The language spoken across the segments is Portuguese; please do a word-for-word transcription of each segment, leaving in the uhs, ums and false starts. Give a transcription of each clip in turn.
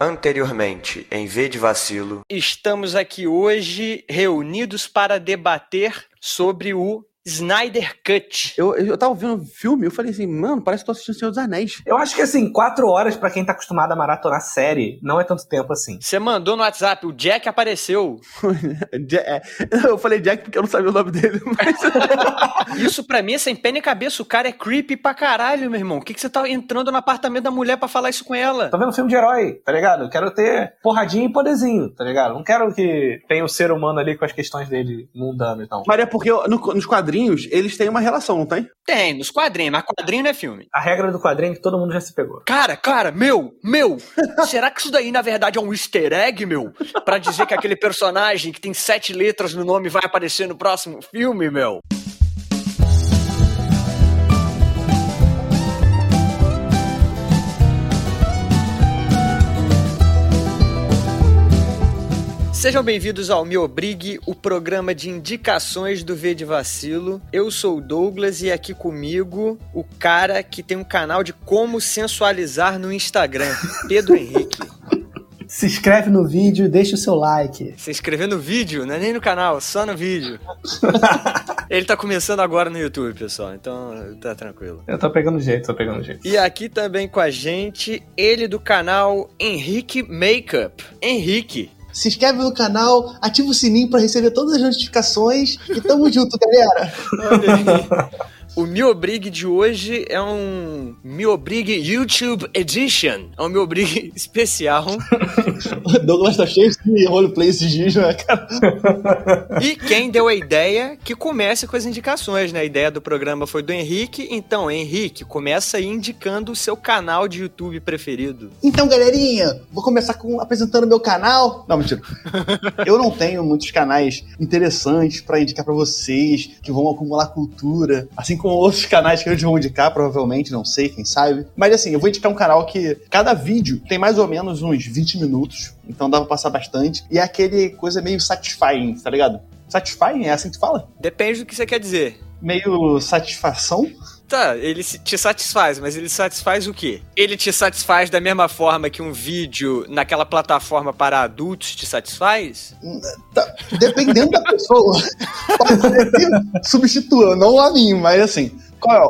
anteriormente em V de Vacilo. Estamos aqui hoje reunidos para debater sobre o Snyder Cut. Eu, eu tava vendo um filme, eu falei assim, mano, parece que tô assistindo Senhor dos Anéis. Eu acho que assim, quatro horas pra quem tá acostumado a maratonar série, não é tanto tempo assim. Você mandou no WhatsApp, o Jack apareceu. Eu falei Jack porque eu não sabia o nome dele. Mas... isso pra mim é sem pé nem cabeça, o cara é creepy pra caralho, meu irmão. O que que você tá entrando no apartamento da mulher pra falar isso com ela? Tô vendo um filme de herói, tá ligado? Eu quero ter porradinha e poderzinho, tá ligado? Não quero que tenha o ser humano ali com as questões dele mundano e tal. Mas é porque eu, no, nos quadrinhos eles têm uma relação, não tem? Tem, nos quadrinhos, mas quadrinho não é filme. A regra do quadrinho é que todo mundo já se pegou. Cara, cara, meu, meu, será que isso daí na verdade é um easter egg, meu? Pra dizer que aquele personagem que tem sete letras no nome vai aparecer no próximo filme, meu? Sejam bem-vindos ao Me Obrigue, o programa de indicações do V de Vacilo. Eu sou o Douglas e aqui comigo o cara que tem um canal de como sensualizar no Instagram, Pedro Henrique. Se inscreve no vídeo, deixa o seu like. Se inscrever no vídeo, não é nem no canal, só no vídeo. Ele tá começando agora no YouTube, pessoal, então tá tranquilo. Eu tô pegando jeito, tô pegando jeito. E aqui também com a gente, ele do canal Henrique Makeup. Henrique. Se inscreve no canal, ativa o sininho pra receber todas as notificações e tamo junto, galera! Olha aí. O Me Obrigue de hoje é um Me Obrigue YouTube Edition. É um Me Obrigue especial. O Douglas tá cheio de roleplay esses dias, né, cara? E quem deu a ideia que comece com as indicações, né? A ideia do programa foi do Henrique. Então, Henrique, começa aí indicando o seu canal de YouTube preferido. Então, galerinha, vou começar com, apresentando meu canal. Não, mentira. Eu não tenho muitos canais interessantes pra indicar pra vocês, que vão acumular cultura, assim como outros canais que eles vão indicar, provavelmente, não sei, quem sabe. Mas assim, eu vou indicar um canal que cada vídeo tem mais ou menos uns vinte minutos, então dá pra passar bastante. E é aquele coisa meio satisfying, tá ligado? Satisfying? É assim que tu fala? Depende do que você quer dizer. Meio satisfação? Tá, ele te satisfaz, mas ele satisfaz o quê? Ele te satisfaz da mesma forma que um vídeo naquela plataforma para adultos te satisfaz? Tá, dependendo da pessoa. Substitua, não a mim, mas assim...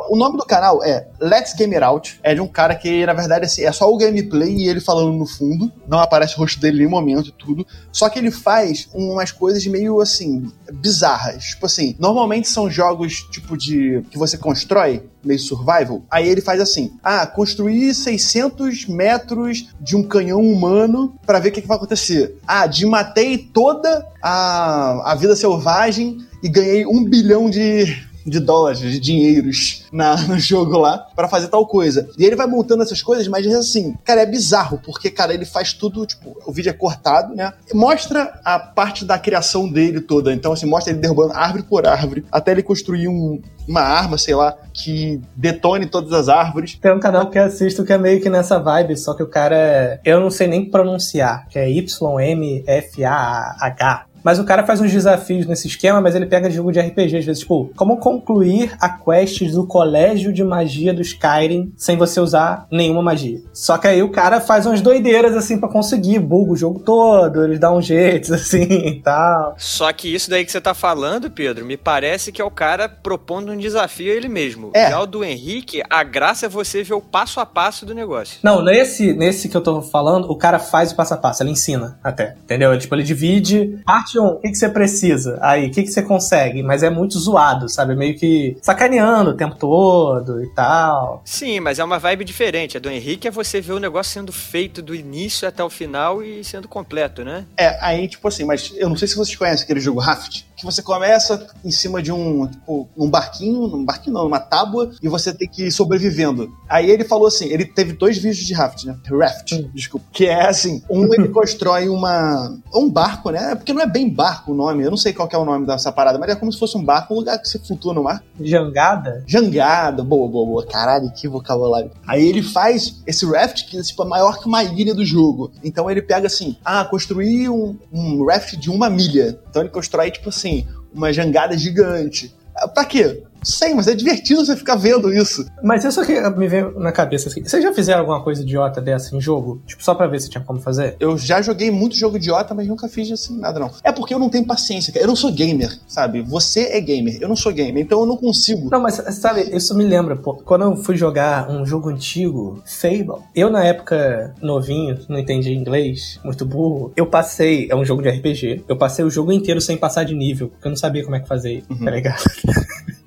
O nome do canal é Let's Game It Out. É de um cara que, na verdade, assim, é só o gameplay e ele falando no fundo. Não aparece o rosto dele em nenhum momento e tudo. Só que ele faz umas coisas meio, assim, bizarras. Tipo assim, normalmente são jogos, tipo, de... que você constrói, meio survival. Aí ele faz assim, ah, construir seiscentos metros de um canhão humano pra ver o que, que vai acontecer. Ah, desmatei toda a, a vida selvagem e ganhei um bilhão de... de dólares, de dinheiros na, no jogo lá, pra fazer tal coisa. E ele vai montando essas coisas, mas assim, cara, é bizarro, porque, cara, ele faz tudo, tipo, o vídeo é cortado, né? Mostra a parte da criação dele toda, então, assim, mostra ele derrubando árvore por árvore, até ele construir um, uma arma, sei lá, que detone todas as árvores. Tem um canal que eu assisto que é meio que nessa vibe, só que o cara é... eu não sei nem pronunciar, que é Y M F A H. Mas o cara faz uns desafios nesse esquema, mas ele pega jogo de R P G, às vezes, tipo, como concluir a quest do colégio de magia do Skyrim sem você usar nenhuma magia. Só que aí o cara faz umas doideiras, assim, pra conseguir, buga o jogo todo, ele dá uns jeitos, assim, e tal. Só que isso daí que você tá falando, Pedro, me parece que é o cara propondo um desafio a ele mesmo. É. Já o do Henrique, a graça é você ver o passo a passo do negócio. Não, nesse, nesse que eu tô falando, o cara faz o passo a passo, ele ensina até, entendeu? Ele, tipo, ele divide... parte o que, que você precisa? Aí, o que, que você consegue? Mas é muito zoado, sabe? Meio que sacaneando o tempo todo e tal. Sim, mas é uma vibe diferente. A do Henrique é você ver o negócio sendo feito do início até o final e sendo completo, né? É, aí, tipo assim, mas eu não sei se vocês conhecem aquele jogo Raft, que você começa em cima de um, tipo, um barquinho, um barquinho não, uma tábua, e você tem que ir sobrevivendo. Aí ele falou assim, ele teve dois vídeos de Raft, né? Raft, hum. desculpa. Que é assim, um ele constrói uma... um barco, né? Porque não é bem Tem barco o nome, eu não sei qual que é o nome dessa parada, mas é como se fosse um barco, um lugar que você flutua no mar. Jangada? Jangada, boa, boa, boa. Caralho, que vocabulário. Aí ele faz esse raft que é tipo, maior que uma ilha do jogo. Então ele pega assim, ah, construir um, um raft de uma milha. Então ele constrói tipo assim, uma jangada gigante. Pra quê? sei, mas é divertido você ficar vendo isso. Mas isso que me veio na cabeça. Vocês já fizeram alguma coisa idiota dessa em jogo? Tipo, só pra ver se tinha como fazer? Eu já joguei muito jogo idiota, mas nunca fiz assim, nada não. É porque eu não tenho paciência, cara. Eu não sou gamer, sabe? Você é gamer, eu não sou gamer, então eu não consigo. Não, mas sabe, isso me lembra, pô. Quando eu fui jogar um jogo antigo, Fable, eu na época novinho, não entendia inglês, muito burro, eu passei, é um jogo de R P G, eu passei o jogo inteiro sem passar de nível, porque eu não sabia como é que fazer, uhum. Tá ligado?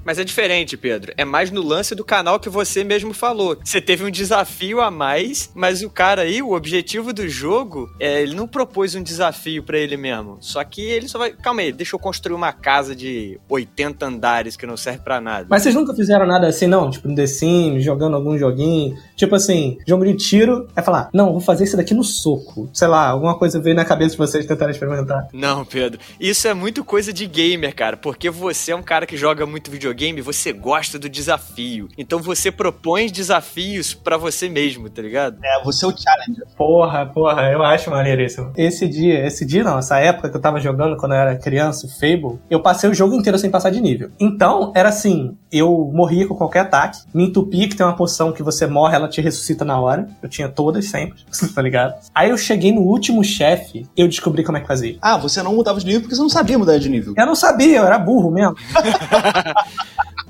Mas é diferente, Pedro. É mais no lance do canal que você mesmo falou. Você teve um desafio a mais, mas o cara aí, o objetivo do jogo, é, ele não propôs um desafio pra ele mesmo. Só que ele só vai... Calma aí, deixa eu construir uma casa de oitenta andares que não serve pra nada. Mas vocês nunca fizeram nada assim, não? Tipo, no The Sims, jogando algum joguinho? Tipo assim, jogo de tiro, é falar, não, vou fazer isso daqui no soco. Sei lá, alguma coisa veio na cabeça de vocês tentarem experimentar. Não, Pedro. Isso é muito coisa de gamer, cara. Porque você é um cara que joga muito videogame. Game, você gosta do desafio. Então você propõe desafios pra você mesmo, tá ligado? É, você é o challenger. Porra, porra, eu acho maneiro isso. Esse dia, esse dia não, essa época que eu tava jogando quando eu era criança, o Fable, eu passei o jogo inteiro sem passar de nível. Então, era assim, eu morria com qualquer ataque, me entupia, que tem uma poção que você morre, ela te ressuscita na hora. Eu tinha todas sempre, tá ligado? Aí eu cheguei no último chefe, eu descobri como é que fazia. Ah, você não mudava de nível porque você não sabia mudar de nível. Eu não sabia, eu era burro mesmo.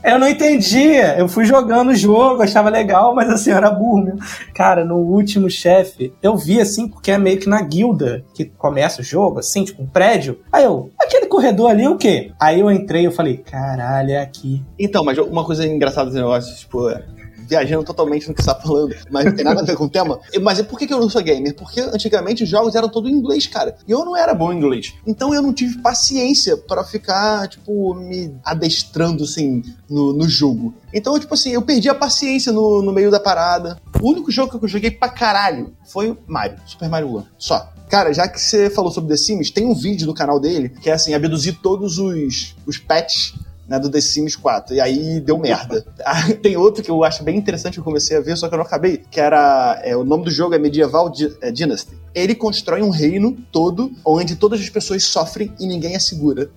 Eu não entendia, eu fui jogando o jogo, achava legal, mas assim, eu era burro, meu. Cara, no último chefe, eu vi assim, porque é meio que na guilda que começa o jogo, assim, tipo um prédio. Aí eu, aquele corredor ali é o quê? Aí eu entrei, eu falei, caralho, é aqui. Então, mas uma coisa engraçada desse negócio, tipo... viajando totalmente no que você tá falando, mas não tem nada a ver com o tema. Mas por que eu não sou gamer? Porque antigamente os jogos eram todos em inglês, cara. E eu não era bom em inglês. Então eu não tive paciência pra ficar, tipo, me adestrando, assim, no, no jogo. Então, tipo assim, eu perdi a paciência no, no meio da parada. O único jogo que eu joguei pra caralho foi o Mario, Super Mario World, só. Cara, já que você falou sobre The Sims, tem um vídeo no canal dele que é, assim, abduzir todos os, os pets... né, do The Sims quatro, e aí deu merda. Tem outro que eu acho bem interessante, eu comecei a ver, só que eu não acabei, que era, é, o nome do jogo é Medieval Di- é, Dynasty. Ele constrói um reino todo, onde todas as pessoas sofrem e ninguém é segura.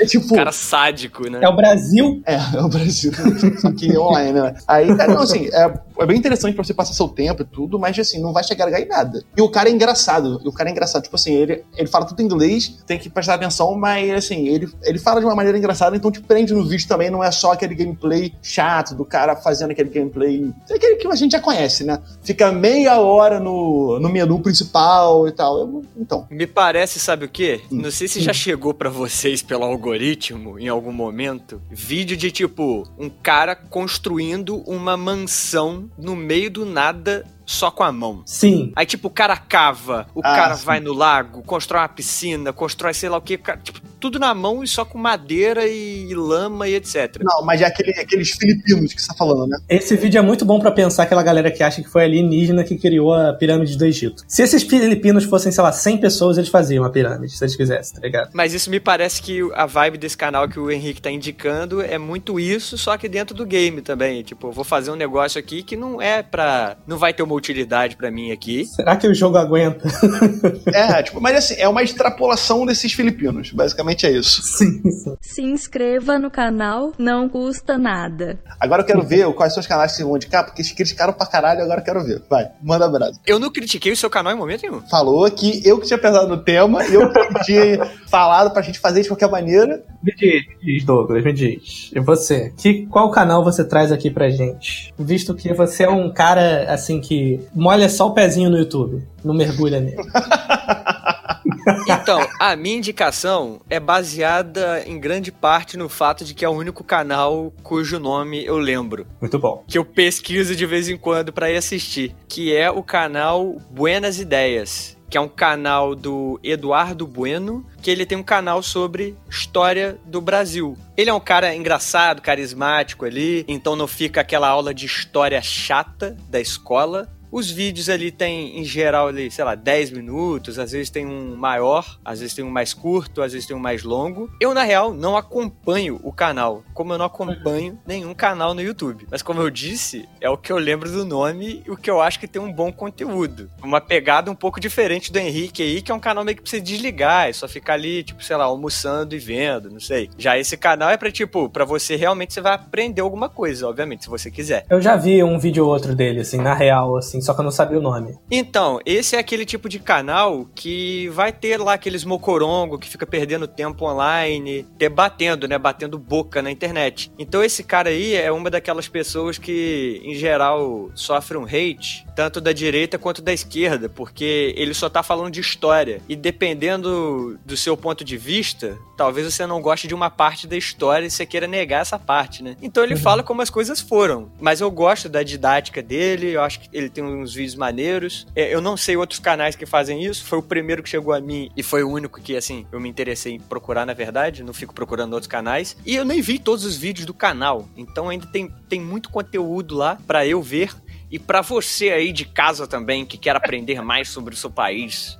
É tipo... cara sádico, né? É o Brasil? É, é o Brasil. Só que online, né? Aí, não, assim, é, é bem interessante pra você passar seu tempo e tudo, mas, assim, não vai chegar a ganhar em nada. E o cara é engraçado, e o cara é engraçado, tipo assim, ele, ele fala tudo em inglês, tem que prestar atenção, mas, assim, ele Ele fala de uma maneira engraçada, então te prende no vídeo também. Não é só aquele gameplay chato do cara fazendo aquele gameplay... aquele que a gente já conhece, né? Fica meia hora no, no menu principal e tal. Eu, então... me parece, sabe o quê? Hum. Não sei se já chegou pra vocês pelo algoritmo, em algum momento, vídeo de, tipo, um cara construindo uma mansão no meio do nada... só com a mão. Sim. Aí, tipo, o cara cava, o ah, cara sim. vai no lago, constrói uma piscina, constrói sei lá o quê, cara, tipo, tudo na mão e só com madeira e, e lama e etcétera. Não, mas é aquele, aqueles filipinos que você tá falando, né? Esse vídeo é muito bom pra pensar aquela galera que acha que foi alienígena que criou a pirâmide do Egito. Se esses filipinos fossem, sei lá, cem pessoas, eles faziam a pirâmide, se eles quisessem, tá ligado? Mas isso me parece que a vibe desse canal que o Henrique tá indicando é muito isso, só que dentro do game também. Tipo, eu vou fazer um negócio aqui que não é pra... não vai ter uma utilidade pra mim aqui. Será que o jogo aguenta? É, tipo, mas assim, é uma extrapolação desses filipinos. Basicamente é isso. Sim, sim. Se inscreva no canal, não custa nada. Agora eu quero ver quais são os canais que vão de cá, porque eles criticaram pra caralho, agora eu quero ver. Vai, manda um abraço. Eu não critiquei o seu canal em momento nenhum. Falou que eu que tinha pensado no tema, eu que tinha falado pra gente fazer de qualquer maneira. Me diz, Douglas, me diz. E você? Que, qual canal você traz aqui pra gente? Visto que você é um cara, assim, que molha só o pezinho no YouTube, não mergulha nele. Então, a minha indicação é baseada em grande parte no fato de que é o único canal cujo nome eu lembro. Muito bom. Que eu pesquiso de vez em quando pra ir assistir, que é o canal Buenas Ideias, que é um canal do Eduardo Bueno, que ele tem um canal sobre história do Brasil. Ele é um cara engraçado, carismático ali, então não fica aquela aula de história chata da escola. Os vídeos ali tem, em geral, ali, sei lá, dez minutos, às vezes tem um maior, às vezes tem um mais curto, às vezes tem um mais longo. Eu, na real, não acompanho o canal, como eu não acompanho nenhum canal no YouTube. Mas como eu disse, é o que eu lembro do nome e o que eu acho que tem um bom conteúdo. Uma pegada um pouco diferente do Henrique aí, que é um canal meio que pra você desligar, é só ficar ali, tipo, sei lá, almoçando e vendo, não sei. Já esse canal é pra, tipo, pra você realmente, você vai aprender alguma coisa, obviamente, se você quiser. Eu já vi um vídeo ou outro dele, assim, na real, assim, só que eu não sabia o nome. Então, esse é aquele tipo de canal que vai ter lá aqueles mocorongo que fica perdendo tempo online, debatendo, né, batendo boca na internet. Então esse cara aí é uma daquelas pessoas que, em geral, sofre um hate, tanto da direita quanto da esquerda, porque ele só tá falando de história. E dependendo do seu ponto de vista, talvez você não goste de uma parte da história e você queira negar essa parte, né? Então ele fala como as coisas foram. Mas eu gosto da didática dele, eu acho que ele tem uns vídeos maneiros. Eu não sei outros canais que fazem isso. Foi o primeiro que chegou a mim e foi o único que, assim, eu me interessei em procurar, na verdade. Não fico procurando outros canais. E eu nem vi todos os vídeos do canal. Então ainda tem, tem muito conteúdo lá pra eu ver. E pra você aí de casa também, que quer aprender mais sobre o seu país.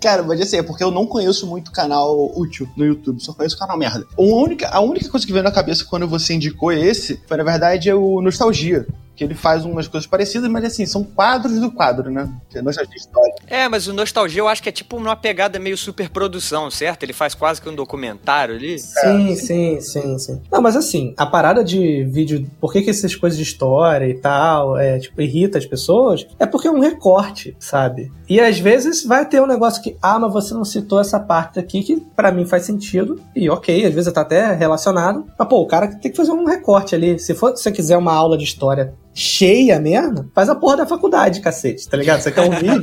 Cara, mas assim, é porque eu não conheço muito canal útil no YouTube, só conheço canal merda. A única, a única coisa que veio na cabeça quando você indicou esse, foi na verdade é o Nostalgia. Que ele faz umas coisas parecidas, mas assim, são quadros do quadro, né? Que é Nostalgia histórica. É, mas o Nostalgia eu acho que é tipo uma pegada meio superprodução, certo? Ele faz quase que um documentário ali. Sim, é. sim, sim, sim. Não, mas assim, a parada de vídeo, por que que essas coisas de história e tal, é, tipo, irrita as pessoas, é porque é um recorte, sabe? E às vezes vai ter um negócio que, ah, mas você não citou essa parte aqui, que pra mim faz sentido, e ok, às vezes tá até relacionado, mas pô, o cara tem que fazer um recorte ali. Se for, se você quiser uma aula de história cheia mesmo, faz a porra da faculdade, cacete, tá ligado? Você quer um vídeo?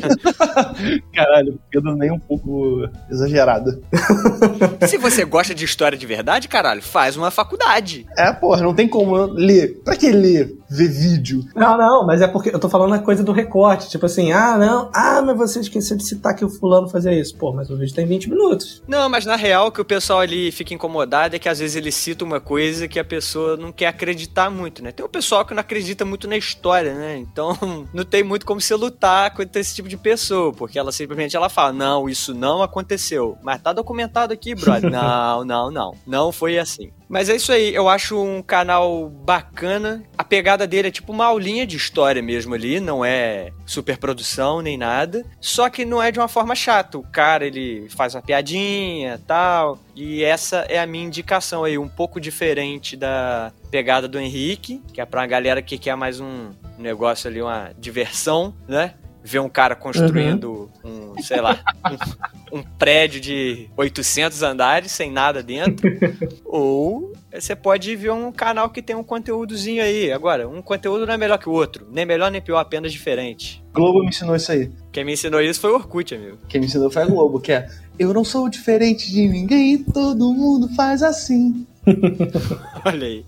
Caralho, Pedro nem um pouco exagerado. Se você gosta de história de verdade, caralho, faz uma faculdade. É, porra, não tem como ler. Pra que ler? Ver vídeo? Não, não, mas é porque eu tô falando a coisa do recorte, tipo assim, ah, não, ah, mas você esqueceu de citar que o fulano fazia isso. Pô, mas o vídeo tem vinte minutos. Não, mas na real, que o pessoal ali fica incomodado é que às vezes ele cita uma coisa que a pessoa não quer acreditar muito, né? Tem um pessoal que não acredita muito na história, né? Então, não tem muito como você lutar contra esse tipo de pessoa, porque ela simplesmente, ela fala, não, isso não aconteceu, mas tá documentado aqui, brother. Não, não, não. Não foi assim. Mas é isso aí, eu acho um canal bacana. A pegada dele é tipo uma aulinha de história mesmo ali, não é superprodução nem nada. Só que não é de uma forma chata. O cara, ele faz uma piadinha e tal. E essa é a minha indicação aí, um pouco diferente da pegada do Henrique, que é pra galera que quer mais um negócio ali, uma diversão, né? Ver um cara construindo uhum. um, sei lá, um, um prédio de oitocentos andares sem nada dentro. Ou você pode ver um canal que tem um conteúdozinho aí. Agora, um conteúdo não é melhor que o outro. Nem melhor, nem pior, apenas diferente. Globo me ensinou isso aí. Quem me ensinou isso foi o Orkut, amigo. Quem me ensinou foi a Globo, que é... Eu não sou diferente de ninguém, todo mundo faz assim. Olha aí.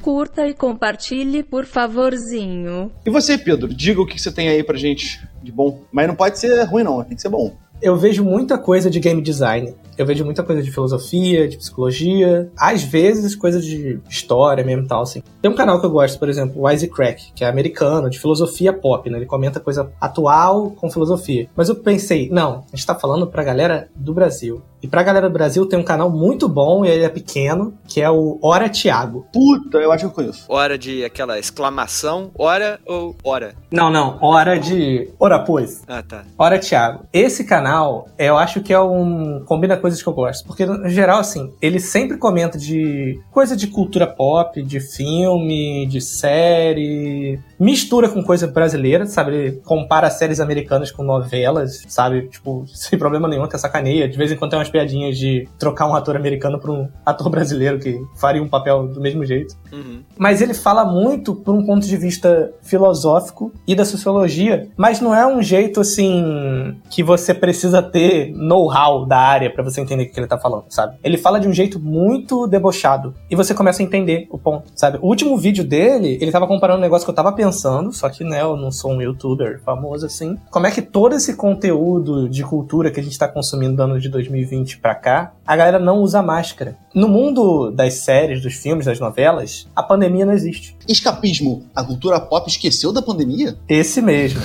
Curta e compartilhe, por favorzinho. E você, Pedro, diga o que você tem aí pra gente de bom. Mas não pode ser ruim não, tem que ser bom. Eu vejo muita coisa de game design. Eu vejo muita coisa de filosofia, de psicologia. Às vezes, coisa de história mesmo e tal, assim. Tem um canal que eu gosto, por exemplo, o Wisecrack, que é americano, de filosofia pop, né? Ele comenta coisa atual com filosofia. Mas eu pensei, não, a gente tá falando pra galera do Brasil. E pra galera do Brasil tem um canal muito bom, e ele é pequeno, que é o Hora Thiago. Puta, eu acho que eu conheço. Hora de aquela exclamação, hora ou hora? Não, não, hora de... Hora, pois. Ah, tá. Hora Thiago. Esse canal, eu acho que é um... Combina coisas que eu gosto, porque no geral, assim, ele sempre comenta de coisa de cultura pop, de filme, de série, mistura com coisa brasileira, sabe, ele compara séries americanas com novelas, sabe, tipo, sem problema nenhum, até sacaneia, de vez em quando tem umas piadinhas de trocar um ator americano por um ator brasileiro que faria um papel do mesmo jeito, uhum. Mas ele fala muito por um ponto de vista filosófico e da sociologia, mas não é um jeito, assim, que você precisa ter know-how da área pra você você entender o que ele tá falando, sabe? Ele fala de um jeito muito debochado. E você começa a entender o ponto, sabe? O último vídeo dele, ele tava comparando um negócio que eu tava pensando, só que, né, eu não sou um youtuber famoso, assim. Como é que todo esse conteúdo de cultura que a gente tá consumindo no ano de dois mil e vinte dois mil e vinte pra cá, a galera não usa máscara. No mundo das séries, dos filmes, das novelas, a pandemia não existe. Escapismo. A cultura pop esqueceu da pandemia? Esse mesmo.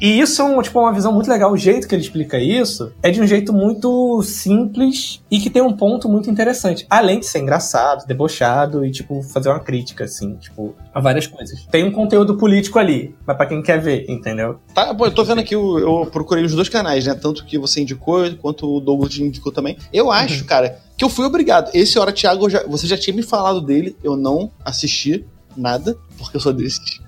E isso é um, tipo, uma visão muito legal. O jeito que ele explica isso é de um jeito muito simples e que tem um ponto muito interessante. Além de ser engraçado, debochado e, tipo, fazer uma crítica, assim, tipo, a várias coisas. Tem um conteúdo político ali, mas pra quem quer ver, entendeu? Tá, bom, eu tô vendo aqui, eu, eu procurei os dois canais, né? Tanto que você indicou, quanto o Douglas indicou também. Eu acho, uhum. cara, que eu fui obrigado. Esse Hora Thiago, já, você já tinha me falado dele, eu não assisti nada, porque eu sou desses.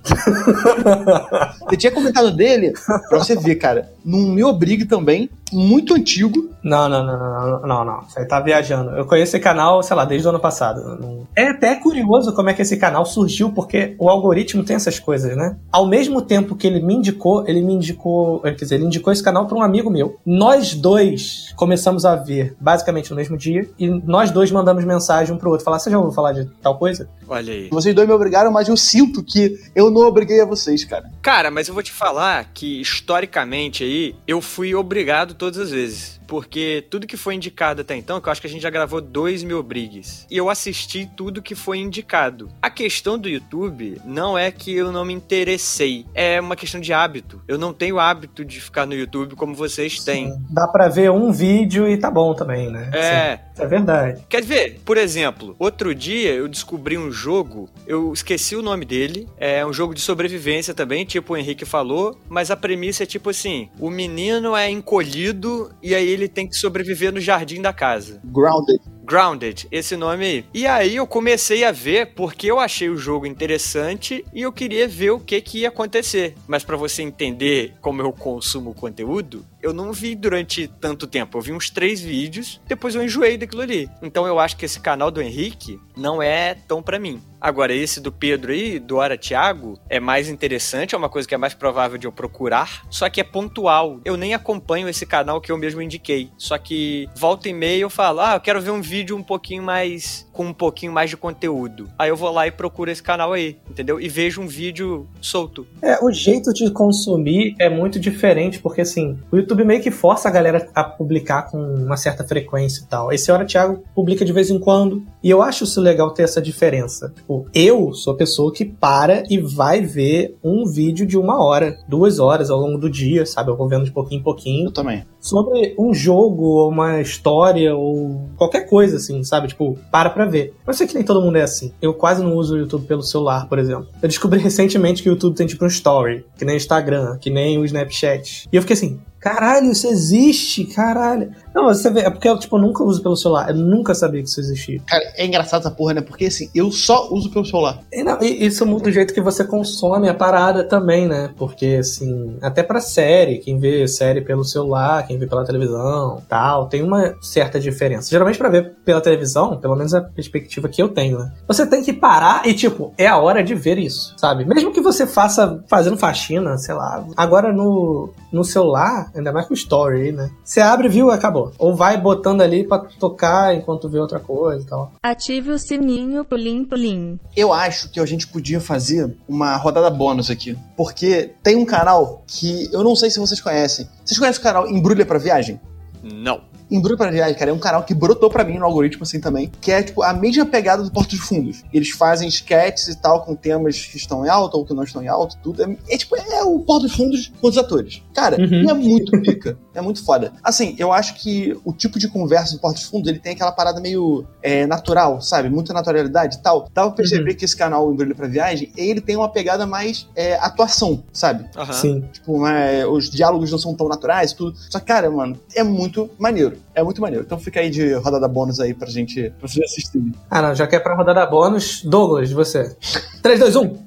Eu tinha comentado dele, pra você ver, cara, num Me Obrigue também, muito antigo. Não, não, não, não, não, não, você tá viajando. Eu conheço esse canal, sei lá, desde o ano passado. É até curioso como é que esse canal surgiu, porque o algoritmo tem essas coisas, né? Ao mesmo tempo que ele me indicou, ele me indicou, quer dizer, ele indicou esse canal pra um amigo meu. Nós dois começamos a ver, basicamente, no mesmo dia, e nós dois mandamos mensagem um pro outro, falar, você já ouviu falar de tal coisa? Olha aí. Vocês dois me obrigaram, mas eu sinto que eu não obriguei a vocês, cara. Cara, mas eu vou te falar que, historicamente, aí, eu fui obrigado todas as vezes. Porque tudo que foi indicado até então, que eu acho que a gente já gravou dois Me Obrigues, e eu assisti tudo que foi indicado. A questão do YouTube não é que eu não me interessei, é uma questão de hábito. Eu não tenho hábito de ficar no YouTube como vocês Sim. têm. Dá pra ver um vídeo e tá bom também, né? É. Sim. É verdade. Quer ver? Por exemplo, outro dia eu descobri um jogo, eu esqueci o nome dele, é um jogo de sobrevivência também, tipo o Henrique falou, mas a premissa é tipo assim, o menino é encolhido e aí ele ele tem que sobreviver no jardim da casa. Grounded. Grounded, esse nome aí. E aí eu comecei a ver porque eu achei o jogo interessante e eu queria ver o que que ia acontecer. Mas pra você entender como eu consumo conteúdo, eu não vi durante tanto tempo. Eu vi uns três vídeos, depois eu enjoei daquilo ali. Então eu acho que esse canal do Henrique não é tão pra mim. Agora, esse do Pedro aí, do Hora Thiago, é mais interessante, é uma coisa que é mais provável de eu procurar, só que é pontual. Eu nem acompanho esse canal que eu mesmo indiquei. Só que volta e meia eu falo, ah, eu quero ver um vídeo um pouquinho mais, com um pouquinho mais de conteúdo. Aí eu vou lá e procuro esse canal aí, entendeu? E vejo um vídeo solto. É, o jeito de consumir é muito diferente, porque assim, o YouTube meio que força a galera a publicar com uma certa frequência e tal. Esse Hora Thiago publica de vez em quando, e eu acho isso legal ter essa diferença. Tipo, eu sou a pessoa que para e vai ver um vídeo de uma hora, duas horas ao longo do dia, sabe? Eu vou vendo de pouquinho em pouquinho. Eu também. Sobre um jogo, ou uma história, ou qualquer coisa assim, sabe? Tipo, para pra ver. Eu sei que nem todo mundo é assim. Eu quase não uso o YouTube pelo celular, por exemplo. Eu descobri recentemente que o YouTube tem tipo um story, que nem o Instagram, que nem o Snapchat. E eu fiquei assim, caralho, isso existe, caralho. Não, mas você vê, é porque eu, tipo, nunca uso pelo celular. Eu nunca sabia que isso existia. Cara, é engraçado essa porra, né? Porque, assim, eu só uso pelo celular. E, não, e isso muda o jeito que você consome a parada também, né? Porque, assim, até pra série, quem vê série pelo celular, quem vê pela televisão, tal, tem uma certa diferença. Geralmente pra ver pela televisão, pelo menos a perspectiva que eu tenho, né? Você tem que parar e, tipo, é a hora de ver isso, sabe? Mesmo que você faça fazendo faxina, sei lá. Agora, no, no celular... Ainda mais com story aí, né? Você abre, viu, acabou. Ou vai botando ali pra tocar enquanto vê outra coisa e tal. Ative o sininho, pulim, pulim. Eu acho que a gente podia fazer uma rodada bônus aqui. Porque tem um canal que eu não sei se vocês conhecem. Vocês conhecem o canal Embrulha pra Viagem? Não. Embrulha pra Viagem, cara, é um canal que brotou pra mim no algoritmo assim também, que é tipo a mesma pegada do Porto dos Fundos. Eles fazem sketches e tal com temas que estão em alta ou que não estão em alta, tudo. É, é tipo, é o Porto dos Fundos com os atores. Cara, uhum. É muito pica, é muito foda. Assim, eu acho que o tipo de conversa do Porto dos Fundos, ele tem aquela parada meio é, natural, sabe? Muita naturalidade e tal. Dá pra perceber uhum. que esse canal Embrulha pra Viagem, ele tem uma pegada mais é, atuação, sabe? Uhum. Sim. Tipo, é, os diálogos não são tão naturais, tudo. Só que, cara, mano, é muito maneiro. É muito maneiro. Então fica aí de rodada bônus aí pra gente, pra vocês assistirem. Ah, não. Já que é pra rodada bônus, Douglas, você. três, dois, um.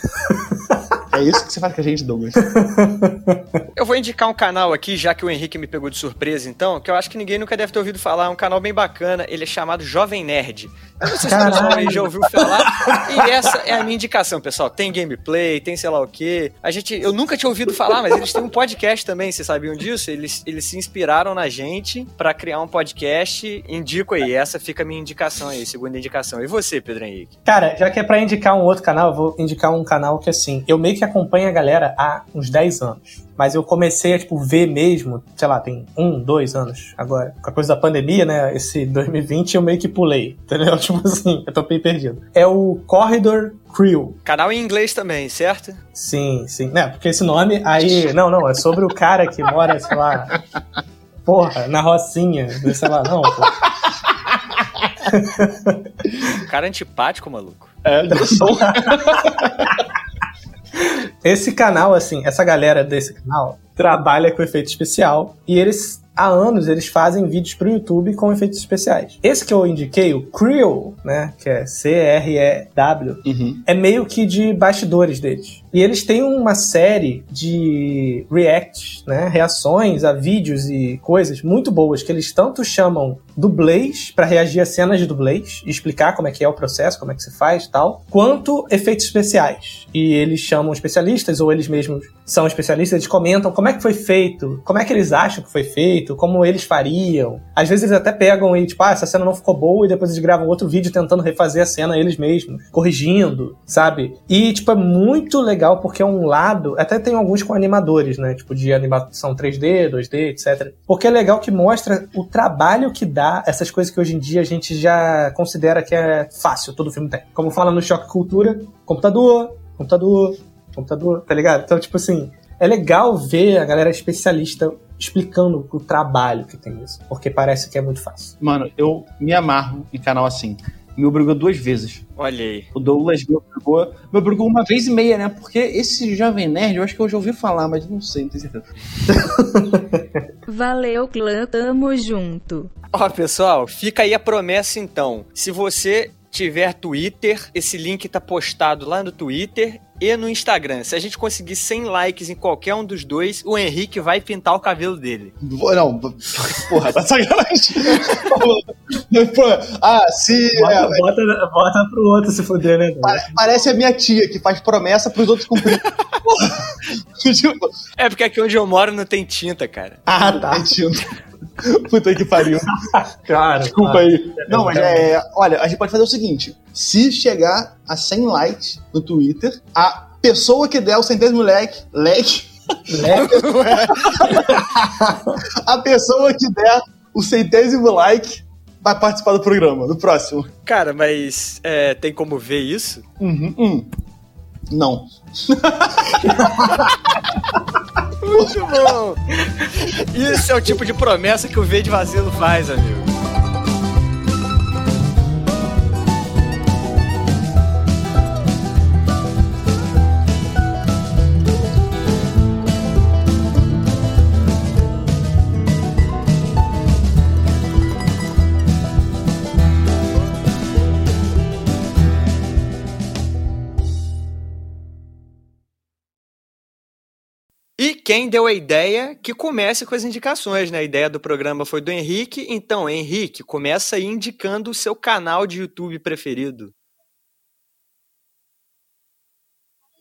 É isso que você faz com a gente, Douglas. Eu vou indicar um canal aqui, já que o Henrique me pegou de surpresa, então, que eu acho que ninguém nunca deve ter ouvido falar. É um canal bem bacana. Ele é chamado Jovem Nerd. Eu não sei se todo mundo aí já ouviu falar. E essa é a minha indicação, pessoal. Tem gameplay, tem sei lá o quê. A gente, eu nunca tinha ouvido falar, mas eles têm um podcast também. Vocês sabiam disso? Eles, eles se inspiraram na gente pra criar um podcast. Indico aí. Essa fica a minha indicação aí, segunda indicação. E você, Pedro Henrique? Cara, já que é pra indicar um outro canal, eu vou indicar um canal que, assim, eu meio que que acompanha a galera há uns dez anos. Mas eu comecei a, tipo, ver mesmo, sei lá, tem um, dois anos agora. Com a coisa da pandemia, né, esse dois mil e vinte eu meio que pulei, entendeu? Tipo assim, eu tô bem perdido. É o Corridor Crew. Canal em inglês também, certo? Sim, sim. Né, porque esse nome aí... Não, não, é sobre o cara que mora, sei lá... Porra, na Rocinha, sei lá, não, pô. Cara antipático, maluco. É, eu sou... Esse canal, assim, essa galera desse canal trabalha com efeito especial e eles, há anos, eles fazem vídeos pro YouTube com efeitos especiais. Esse que eu indiquei, o Crew, né, que é C R E W, uhum. é meio que de bastidores deles. E eles têm uma série de reacts, né, reações a vídeos e coisas muito boas, que eles tanto chamam dublês para reagir a cenas de dublês e explicar como é que é o processo, como é que se faz e tal, quanto efeitos especiais. E eles chamam especialistas, ou eles mesmos são especialistas, eles comentam como é que foi feito, como é que eles acham que foi feito, como eles fariam. Às vezes eles até pegam e, tipo, ah, essa cena não ficou boa, e depois eles gravam outro vídeo tentando refazer a cena eles mesmos, corrigindo, sabe? E, tipo, é muito legal porque um lado, até tem alguns com animadores, né, tipo de animação três D, dois D, etc, porque é legal que mostra o trabalho que dá essas coisas que hoje em dia a gente já considera que é fácil, todo filme tem, como fala no Choque Cultura, computador, computador, computador, tá ligado? Então, tipo assim, é legal ver a galera especialista explicando o trabalho que tem isso, porque parece que é muito fácil. Mano, eu me amarro em canal assim. Me obrigou duas vezes. Olha aí. O Douglas me obrigou, me obrigou uma vez e meia, né? Porque esse Jovem Nerd, eu acho que eu já ouvi falar, mas não sei, não tenho certeza. Valeu, clã, tamo junto. Ó, pessoal, fica aí a promessa, então. Se você tiver Twitter, esse link tá postado lá no Twitter e no Instagram. Se a gente conseguir cem likes em qualquer um dos dois, o Henrique vai pintar o cabelo dele. Não, porra, tá sacanagem. Ah, se... Bota, é, bota, bota pro outro se fuder, né? Parece a minha tia, que faz promessa pros outros cumprir. É porque aqui onde eu moro não tem tinta, cara. Ah, tá. Tem tinta. Puta que pariu. Cara, desculpa, cara. Aí. Não, mas é... Olha, a gente pode fazer o seguinte. Se chegar a cem likes no Twitter, a pessoa que der o centésimo like... Like? Like? A pessoa que der o centésimo like... vai participar do programa, do próximo. Cara, mas é, tem como ver isso? Uhum, uhum. Não. Muito bom. Isso é o tipo de promessa que o V de Vacilo faz, amigo. E quem deu a ideia que comece com as indicações, né? A ideia do programa foi do Henrique. Então, Henrique, começa aí indicando o seu canal de YouTube preferido.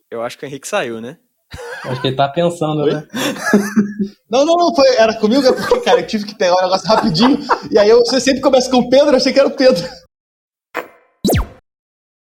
Eu acho que o Henrique saiu, né? Acho que ele tá pensando, Oi? Né? Não, não, não, foi, era comigo, é porque, cara, eu tive que pegar o negócio rapidinho, e aí eu, você sempre começa com o Pedro, eu achei que era o Pedro.